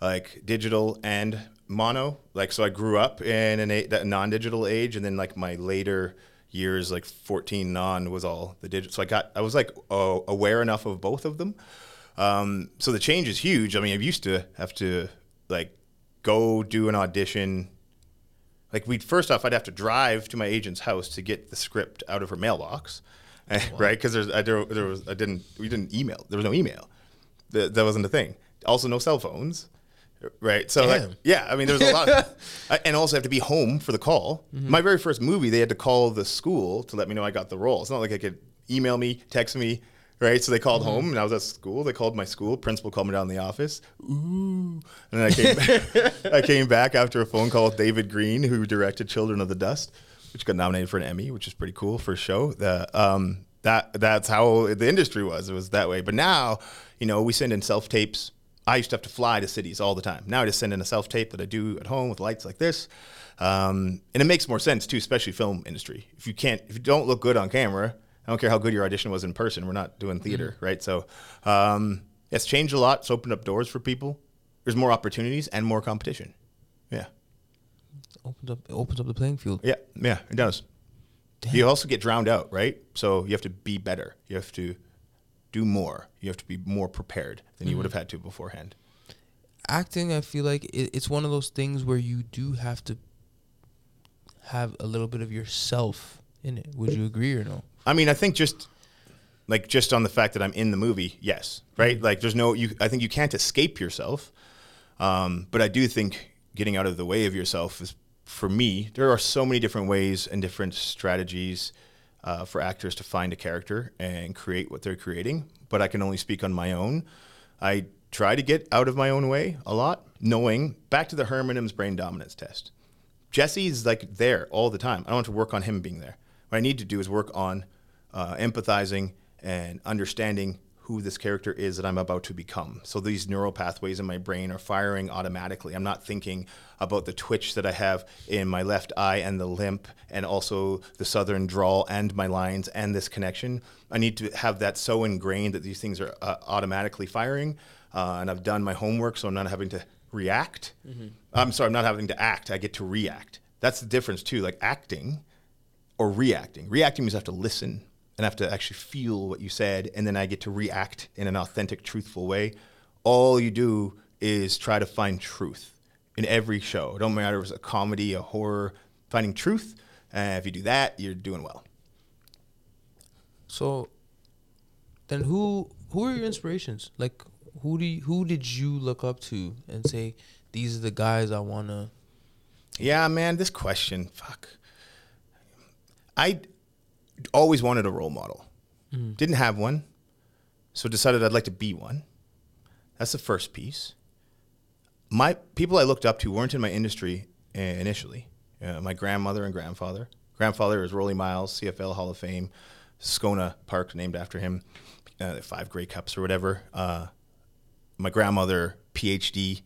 like, digital and mono. Like, so I grew up in an a- that non-digital age, and then, like, my later... years like fourteen on was all the digital. So I got, I was like oh, aware enough of both of them. Um, so the change is huge. I mean, I used to have to like go do an audition. Like we'd first off, I'd have to drive to my agent's house to get the script out of her mailbox, wow. right? Because there's I, there, there was I didn't we didn't email. There was no email. That that wasn't a thing. Also, no cell phones. Right, so like, yeah, I mean, there's a lot, of, I, and also have to be home for the call. Mm-hmm. My very first movie, they had to call the school to let me know I got the role. It's not like I could email me, text me, right? So they called mm-hmm. home, and I was at school. They called my school. Principal called me down in the office. Ooh, and then I came, back, I came back after a phone call with David Green, who directed *Children of the Dust*, which got nominated for an Emmy, which is pretty cool for a show. The um, that that's how the industry was. It was that way. But now, you know, we send in self tapes. I used to have to fly to cities all the time. Now I just send in a self-tape that I do at home with lights like this. Um, and it makes more sense too, especially film industry. If you can't, if you don't look good on camera, I don't care how good your audition was in person, we're not doing theater, mm-hmm. right? So um, it's changed a lot. It's opened up doors for people. There's more opportunities and more competition. Yeah. It opens up, it opens up the playing field. Yeah, yeah, it does. Damn. You also get drowned out, right? So you have to be better. You have to do more. You have to be more prepared than mm-hmm. you would have had to beforehand. Acting, I feel like it, it's one of those things where you do have to have a little bit of yourself in it. Would you agree or no? I mean, I think just like just on the fact that I'm in the movie, yes, right? Mm-hmm. Like there's no, you. I think you can't escape yourself. Um, but I do think getting out of the way of yourself is, for me, there are so many different ways and different strategies uh, for actors to find a character and create what they're creating, but I can only speak on my own. I try to get out of my own way a lot, knowing, back to the Herrmann's brain dominance test. Jesse's like there all the time. I don't have to work on him being there. What I need to do is work on uh, empathizing and understanding who this character is that I'm about to become. So these neural pathways in my brain are firing automatically. I'm not thinking about the twitch that I have in my left eye and the limp and also the southern drawl and my lines and this connection. I need to have that so ingrained that these things are uh, automatically firing. Uh, and I've done my homework, so I'm not having to react. Mm-hmm. I'm sorry, I'm not having to act. I get to react. That's the difference too, like acting or reacting. Reacting means I have to listen and I have to actually feel what you said, and then I get to react in an authentic, truthful way. All you do is try to find truth in every show. It don't matter if it's a comedy, a horror, finding truth. Uh, if you do that, you're doing well. So then who who are your inspirations? Like, who do you, who did you look up to and say, these are the guys I want to... Yeah, man, this question, fuck. I... always wanted a role model. Mm. Didn't have one. So decided I'd like to be one. That's the first piece. My people I looked up to weren't in my industry initially. Uh, my grandmother and grandfather. Grandfather is Rolly Miles, C F L Hall of Fame, Scona Park named after him, uh, five Grey Cups or whatever. Uh, my grandmother, P H D,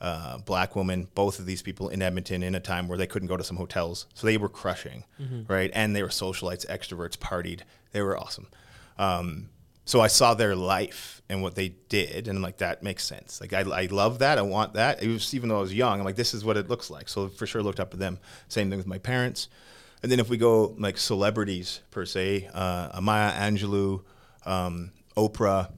uh, black woman, both of these people in Edmonton in a time where they couldn't go to some hotels. So they were crushing, mm-hmm. right? And they were socialites, extroverts, partied. They were awesome. Um, so I saw their life and what they did. And I'm like, that makes sense. Like, I, I love that. I want that. It was, even though I was young, I'm like, this is what it looks like. So for sure looked up to them. Same thing with my parents. And then if we go like celebrities per se, uh, Maya Angelou, um, Oprah,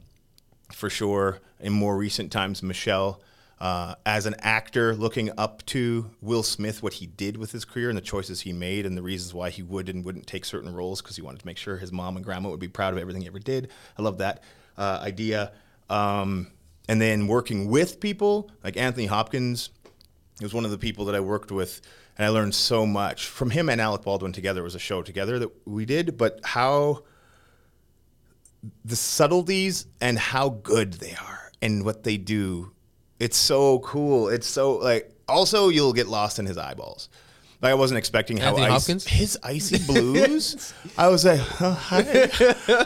for sure. In more recent times, Michelle. Uh, as an actor, looking up to Will Smith, what he did with his career and the choices he made and the reasons why he would and wouldn't take certain roles because he wanted to make sure his mom and grandma would be proud of everything he ever did. I love that uh, idea. Um, and then working with people like Anthony Hopkins. He was one of the people that I worked with, and I learned so much from him and Alec Baldwin together. It was a show together that we did, but how the subtleties and how good they are and what they do. It's so cool. It's so, like, also you'll get lost in his eyeballs. Like, I wasn't expecting how Anthony ice, Hopkins? His icy blues. I was like, oh, hi.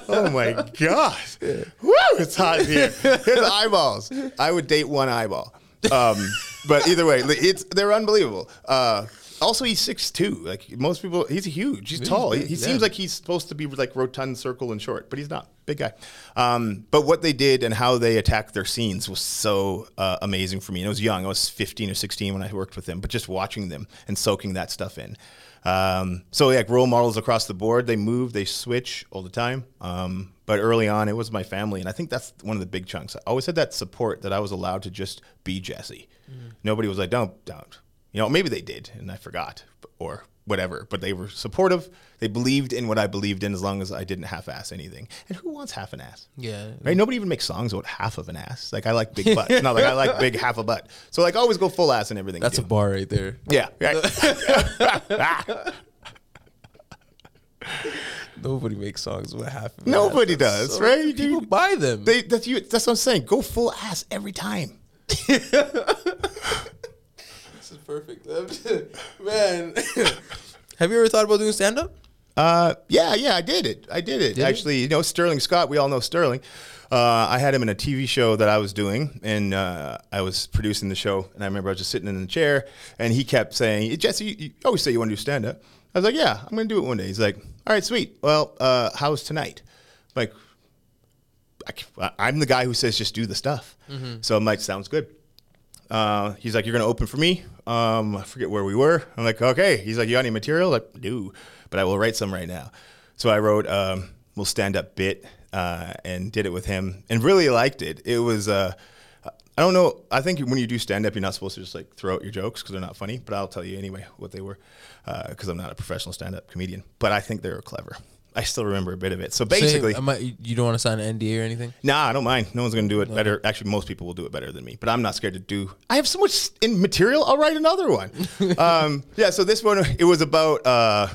Oh my gosh. Woo, it's hot here. His eyeballs. I would date one eyeball. Um, but either way, it's they're unbelievable. Uh, also, he's six foot two. Like, most people, he's huge. He's tall. He, he yeah. seems like he's supposed to be, like, rotund, circle, and short, but he's not. Big guy. Um, but what they did and how they attacked their scenes was so uh, amazing for me. And I was young. I was fifteen or sixteen when I worked with them, but just watching them and soaking that stuff in. Um, so, like, role models across the board. They move. They switch all the time. Um, but early on, it was my family. And I think that's one of the big chunks. I always had that support that I was allowed to just be Jesse. Mm. Nobody was like, don't, don't. You know, maybe they did, and I forgot, or whatever. But they were supportive. They believed in what I believed in as long as I didn't half-ass anything. And who wants half an ass? Yeah. Right? Nobody even makes songs about half of an ass. Like, I like big butt. Not like I like big half a butt. So, like, always go full ass in everything. That's a bar right there. Yeah. Right? Nobody makes songs with half of an Nobody ass. Nobody does, so right? People Dude, buy them. They, that's, you, that's what I'm saying. Go full ass every time. Is perfect. Man. Have you ever thought about doing stand-up? Uh, yeah, yeah, I did it. I did it. Did Actually, you? you know, Sterling Scott, we all know Sterling. Uh, I had him in a T V show that I was doing, and uh, I was producing the show, and I remember I was just sitting in the chair, and he kept saying, Jesse, you, you always say you want to do stand-up. I was like, yeah, I'm going to do it one day. He's like, all right, sweet. Well, uh, how's tonight? I'm like, I, I'm the guy who says just do the stuff. Mm-hmm. So I'm like, sounds good. Uh, he's like, you're going to open for me? Um, I forget where we were. I'm like, okay. He's like, you got any material? I'm like, no, but I will write some right now. So I wrote um, We'll Stand Up Bit uh, and did it with him and really liked it. It was, uh, I don't know. I think when you do stand-up, you're not supposed to just like throw out your jokes because they're not funny. But I'll tell you anyway what they were because uh, I'm not a professional stand-up comedian. But I think they were clever. I still remember a bit of it. So basically, so you, you don't want to sign an N D A or anything? Nah, I don't mind. No one's going to do it no. better. Actually, most people will do it better than me, but I'm not scared to do. I have so much in material. I'll write another one. um, yeah. So this one, it was about, uh,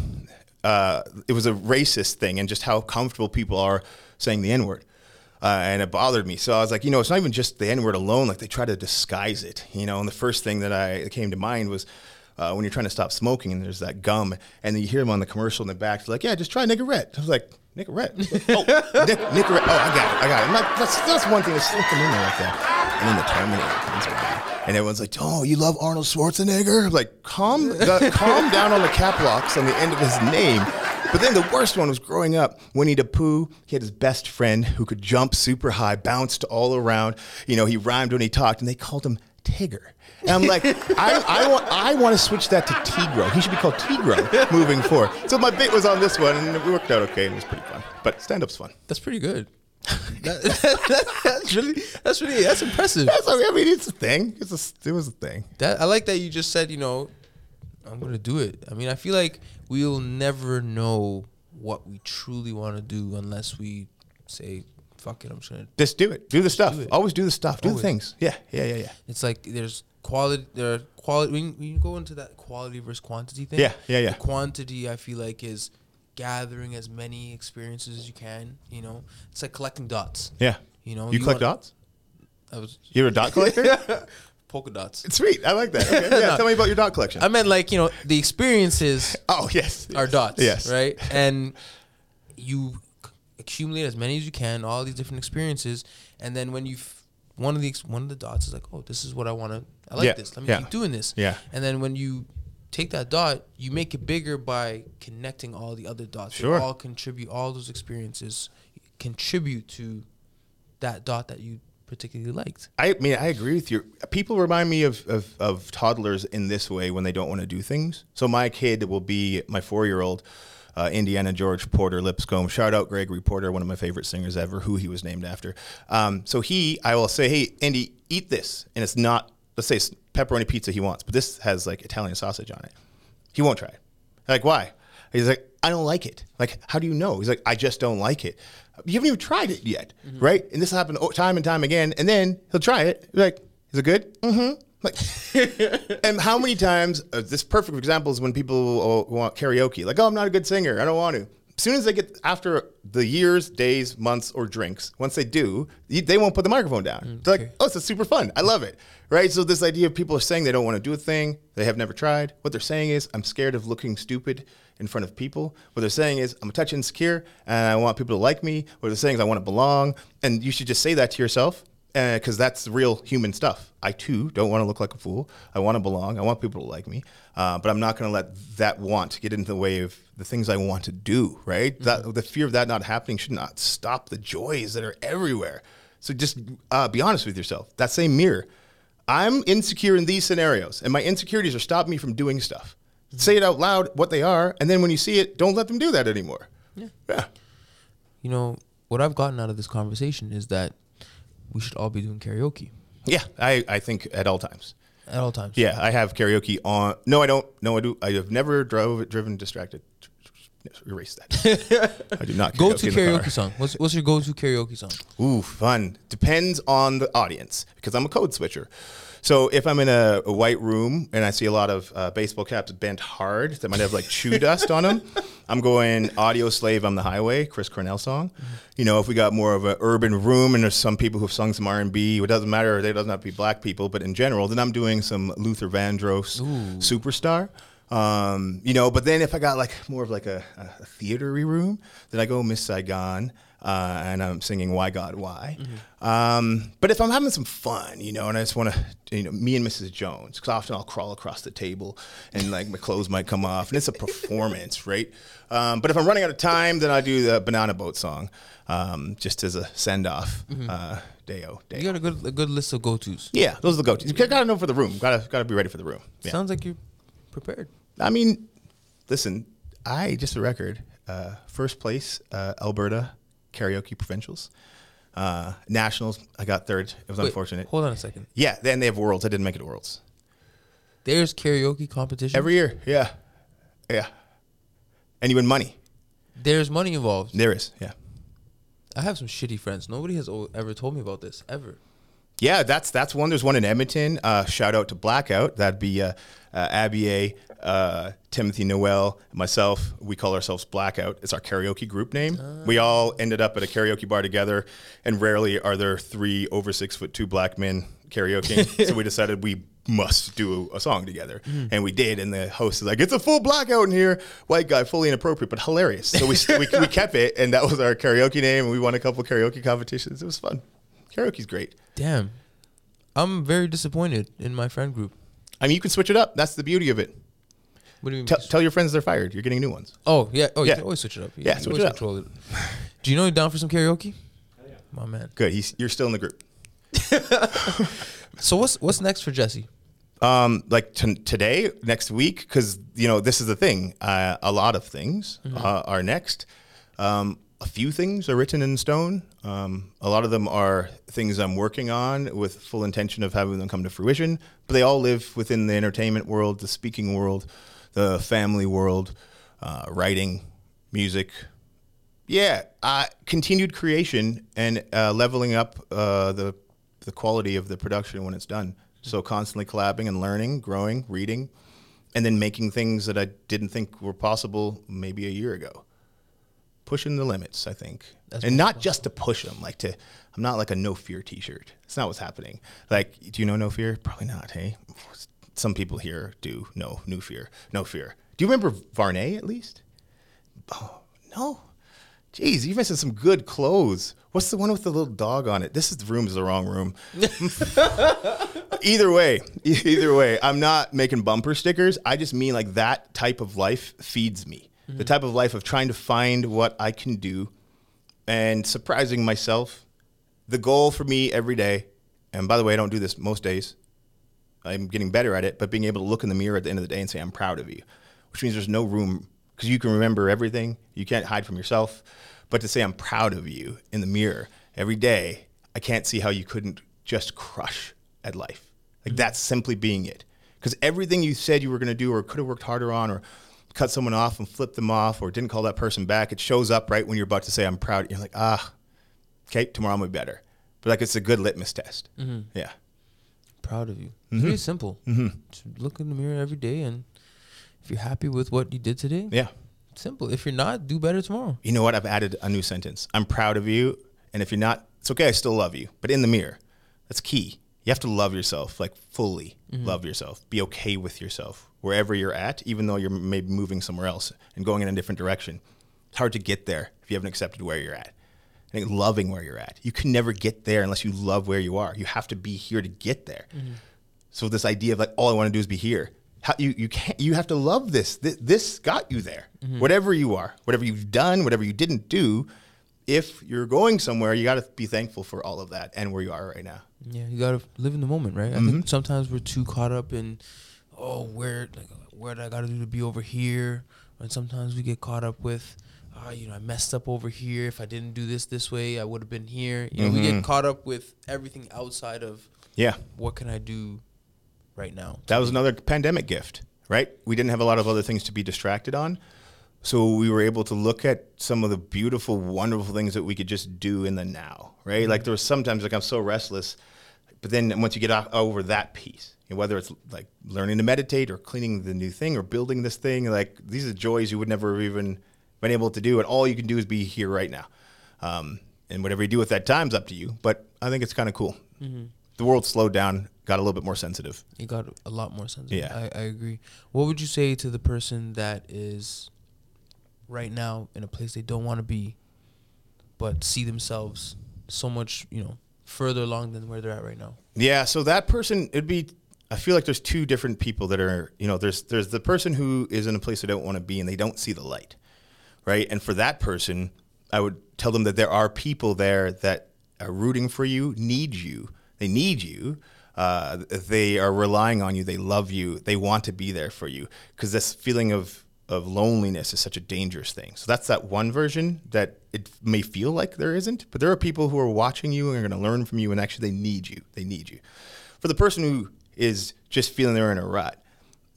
uh, it was a racist thing and just how comfortable people are saying the N-word. Uh, and it bothered me. So I was like, you know, it's not even just the N-word alone. Like they try to disguise it, you know? And the first thing that I that came to mind was, Uh, when you're trying to stop smoking and there's that gum and then you hear them on the commercial in the back, they're like, yeah, just try Nicorette. I was like, Nicorette? Oh, Nic- Nicorette. Oh, I got it. I got it. I'm like, that's, that's one thing. There's something in there like that. And then the Terminator comes around and everyone's like, oh, you love Arnold Schwarzenegger? I'm like, calm, the, calm down on the cap locks on the end of his name. But then the worst one was growing up, Winnie the Pooh. He had his best friend who could jump super high, bounced all around. You know, he rhymed when he talked and they called him Tigger. And I'm like, I, I want I want to switch that to Tigro. He should be called Tigro moving forward. So my bit was on this one, and it worked out okay. It was pretty fun. But stand-up's fun. That's pretty good. that, that, that's really, that's really, that's impressive. That's, I mean, it's a thing. It's a, it was a thing. That, I like that you just said, you know, I'm going to do it. I mean, I feel like we'll never know what we truly want to do unless we say, fuck it, I'm just gonna just do it. Do the stuff. Do Always do the stuff. Do Always. the things. Yeah, yeah, yeah, yeah. It's like there's quality. There are quality. When, when you go into that quality versus quantity thing. Yeah, yeah, yeah. The quantity, I feel like, is gathering as many experiences as you can. You know, it's like collecting dots. Yeah. You know, you, you collect wanna, dots. I was. You're a dot collector. Polka dots. It's sweet. I like that. Okay. Yeah. No. Tell me about your dot collection. I meant like you know the experiences. Oh yes. Are yes. dots. Yes. Right. And you accumulate as many as you can, all these different experiences, and then when you've one of the one of the dots is like, oh, this is what I want to. I like yeah, this. Let me yeah. keep doing this. Yeah. And then when you take that dot, you make it bigger by connecting all the other dots. Sure. They all contribute. All those experiences contribute to that dot that you particularly liked. I mean, I agree with you. People remind me of of, of toddlers in this way when they don't want to do things. So my kid will be my four-year-old. Uh, Indiana George Porter Lipscombe. Shout out Greg Porter, one of my favorite singers ever, who he was named after. Um, so he, I will say, hey, Indy, eat this. And it's not, let's say it's pepperoni pizza he wants, but this has like Italian sausage on it. He won't try it. Like, why? He's like, I don't like it. Like, how do you know? He's like, I just don't like it. You haven't even tried it yet, mm-hmm. right? And this happened time and time again. And then he'll try it. You're like, is it good? Mm-hmm. Like, and how many times, uh, this perfect example is when people want karaoke. Like, oh, I'm not a good singer. I don't want to. As soon as they get, after the years, days, months, or drinks, once they do, they won't put the microphone down. Okay. They're like, oh, this is super fun. I love it. Right? So this idea of people are saying they don't want to do a thing. They have never tried. What they're saying is, I'm scared of looking stupid in front of people. What they're saying is, I'm a touch insecure, and I want people to like me. What they're saying is, I want to belong. And you should just say that to yourself. Because uh, that's real human stuff. I, too, don't want to look like a fool. I want to belong. I want people to like me. Uh, but I'm not going to let that want get in the way of the things I want to do, right? Mm-hmm. That, the fear of that not happening should not stop the joys that are everywhere. So just uh, be honest with yourself. That same mirror. I'm insecure in these scenarios, and my insecurities are stopping me from doing stuff. Mm-hmm. Say it out loud, what they are, and then when you see it, don't let them do that anymore. Yeah. yeah. You know, what I've gotten out of this conversation is that we should all be doing karaoke. Yeah, I, I think at all times. At all times. Yeah, I have karaoke on. No, I don't. No, I do. I have never drove, driven distracted. Erase that. I do not karaoke. Go-to karaoke song. What's, what's your go-to karaoke song? Ooh, fun. Depends on the audience because I'm a code switcher. So if I'm in a, a white room and I see a lot of uh, baseball caps bent hard that might have like chew dust on them, I'm going Audio Slave on the Highway, Chris Cornell song. Mm-hmm. You know, if we got more of an urban room and there's some people who've sung some R and B, it doesn't matter, it doesn't have to be black people, but in general, then I'm doing some Luther Vandross. Ooh. Superstar. Um, you know, but then if I got like more of like a, a theatery room, then I go Miss Saigon. Uh, and I'm singing Why God Why. Mm-hmm. Um, but if I'm having some fun, you know, and I just want to, you know, me and Missus Jones, because often I'll crawl across the table and like my clothes might come off and it's a performance, right? Um, but if I'm running out of time, then I do the Banana Boat song um, just as a send off. Mm-hmm. Uh, Deo, Deo. You got a good a good list of go-tos. Yeah, those are the go-tos. You gotta know for the room. Gotta gotta be ready for the room. Yeah. Sounds like you're prepared. I mean, listen, I just a record. Uh, first place, uh, Alberta Karaoke Provincials. Uh, Nationals, I got third. It was Wait, unfortunate. Hold on a second. Yeah, then they have Worlds. I didn't make it to Worlds. There's karaoke competition every year. Yeah, yeah, and you win money. There's money involved. There is. Yeah. I have some shitty friends. Nobody has ever told me about this ever. Yeah, that's that's one. There's one in Edmonton. Uh, shout out to Blackout. That'd be uh, uh, Abby A, uh, Timothy Noel, myself. We call ourselves Blackout. It's our karaoke group name. Uh. We all ended up at a karaoke bar together, and rarely are there three over six foot two black men karaokeing. So we decided we must do a song together, mm. and we did. And the host is like, "It's a full blackout in here." White guy, fully inappropriate, but hilarious. So we we, we kept it, and that was our karaoke name. And we won a couple of karaoke competitions. It was fun. Karaoke's great. Damn, I'm very disappointed in my friend group. I mean, you can switch it up. That's the beauty of it. What do you mean? T- tell your friends they're fired. You're getting new ones. Oh yeah. Oh, yeah. You can always switch it up. You yeah, switch it up. It. Do you know you're down for some karaoke? Oh, yeah. My man. Good. He's, you're still in the group. So what's what's next for Jesse? Um, like t- today, next week, because, you know, this is the thing. Uh, a lot of things mm-hmm. uh, are next. Um, a few things are written in stone. Um, a lot of them are things I'm working on with full intention of having them come to fruition. But they all live within the entertainment world, the speaking world, the family world, uh, writing, music. Yeah, uh, continued creation and uh, leveling up uh, the the quality of the production when it's done. So constantly collabing and learning, growing, reading, and then making things that I didn't think were possible maybe a year ago. Pushing the limits, I think. That's and not possible. Just to push them, like to, I'm not like a No Fear t-shirt. It's not what's happening. Like, do you know No Fear? Probably not, hey? Some people here do know New Fear, No Fear. Do you remember Varney at least? Oh, no. Jeez, you're missing some good clothes. What's the one with the little dog on it? This is the room is the wrong room. Either way, either way, I'm not making bumper stickers. I just mean like that type of life feeds me. Mm-hmm. The type of life of trying to find what I can do and surprising myself. The goal for me every day, and by the way, I don't do this most days. I'm getting better at it, but being able to look in the mirror at the end of the day and say, I'm proud of you, which means there's no room because you can remember everything. You can't hide from yourself. But to say I'm proud of you in the mirror every day, I can't see how you couldn't just crush at life. Like mm-hmm. that's simply being it. Because everything you said you were going to do or could have worked harder on or cut someone off and flipped them off or didn't call that person back, it shows up right when you're about to say I'm proud. You're like, ah, okay, tomorrow I'm going to be better. But like it's a good litmus test. Mm-hmm. Yeah. Proud of you. Mm-hmm. It's very simple. Mm-hmm. Just look in the mirror every day and if you're happy with what you did today. Yeah. Simple. If you're not, do better tomorrow. You know what? I've added a new sentence. I'm proud of you. And if you're not, it's okay. I still love you. But in the mirror, that's key. You have to love yourself, like fully mm-hmm. love yourself. Be okay with yourself wherever you're at, even though you're maybe moving somewhere else and going in a different direction. It's hard to get there if you haven't accepted where you're at. I think loving where you're at. You can never get there unless you love where you are. You have to be here to get there. Mm-hmm. So this idea of like, all I want to do is be here. How, you you can't you have to love this. This, this got you there. Mm-hmm. Whatever you are, whatever you've done, whatever you didn't do, if you're going somewhere, you got to be thankful for all of that and where you are right now. Yeah, you got to live in the moment, right? Mm-hmm. I think sometimes we're too caught up in, oh, where like, where did I got to do to be over here? And sometimes we get caught up with, ah, oh, you know, I messed up over here. If I didn't do this this way, I would have been here. You know, mm-hmm. we get caught up with everything outside of yeah. what can I do right now. That was another pandemic gift, right? We didn't have a lot of other things to be distracted on. So we were able to look at some of the beautiful, wonderful things that we could just do in the now, right? Mm-hmm. Like there was sometimes like I'm so restless, but then once you get off, over that piece, and whether it's like learning to meditate or cleaning the new thing or building this thing, like these are joys you would never have even been able to do. And all you can do is be here right now. Um, and whatever you do with that time's up to you. But I think it's kind of cool. Mm-hmm. The world slowed down. Got a little bit more sensitive. You got a lot more sensitive. Yeah. I, I agree. What would you say to the person that is right now in a place they don't want to be, but see themselves so much, you know, further along than where they're at right now? Yeah. So that person, it'd be, I feel like there's two different people that are, you know, there's, there's the person who is in a place they don't want to be and they don't see the light. Right. And for that person, I would tell them that there are people there that are rooting for you need you. They need you. Uh, they are relying on you. They love you. They want to be there for you, because this feeling of of loneliness is such a dangerous thing. So that's that one version that it may feel like there isn't, but there are people who are watching you and are going to learn from you, and actually they need you. They need you. For the person who is just feeling they're in a rut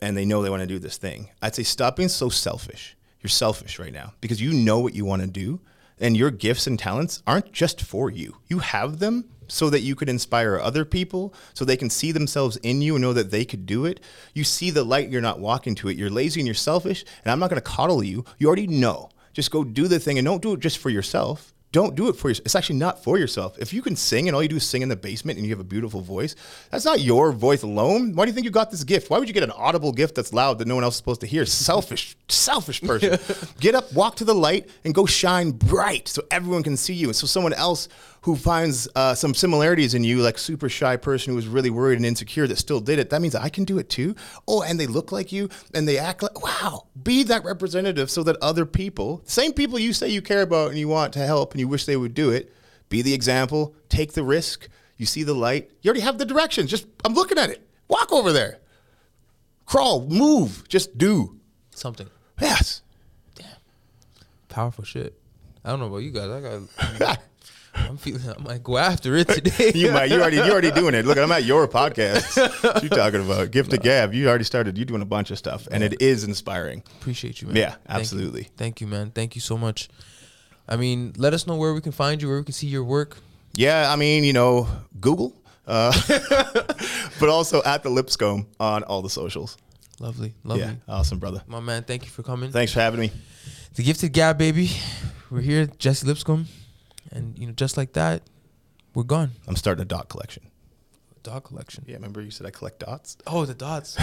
and they know they want to do this thing, I'd say stop being so selfish. You're selfish right now because you know what you want to do, and your gifts and talents aren't just for you. You have them so that you could inspire other people, so they can see themselves in you and know that they could do it. You see the light, you're not walking to it. You're lazy and you're selfish, and I'm not gonna coddle you. You already know. Just go do the thing, and don't do it just for yourself. Don't do it for yourself. It's actually not for yourself. If you can sing and all you do is sing in the basement and you have a beautiful voice, that's not your voice alone. Why do you think you got this gift? Why would you get an audible gift that's loud that no one else is supposed to hear? Selfish, selfish person. Get up, walk to the light, and go shine bright so everyone can see you. And so someone else who finds uh, some similarities in you, like super shy person who was really worried and insecure that still did it, that means I can do it too. Oh, and they look like you and they act like, wow, be that representative so that other people, same people you say you care about and you want to help and you wish they would do it, be the example, take the risk, you see the light, you already have the directions, just, I'm looking at it, walk over there, crawl, move, just do. Something. Yes. Damn. Powerful shit. I don't know about you guys, I got... I mean, I'm feeling, I might go after it today. you might, you already, you're already doing it. Look, I'm at your podcast. What you talking about? Gifted Gab. You already started. You're doing a bunch of stuff, and man, it is inspiring. Appreciate you, man. Yeah, absolutely. Thank you. Thank you, man. Thank you so much. I mean, let us know where we can find you, where we can see your work. Yeah, I mean, you know, Google, uh, but also at the Lipscombe on all the socials. Lovely, lovely. Yeah, awesome, brother. My man, thank you for coming. Thanks for having me. The Gifted Gab, baby. We're here, Jesse Lipscombe. And, you know, just like that, we're gone. I'm starting a dot collection. Dot collection? Yeah, remember you said I collect dots? Oh, the dots.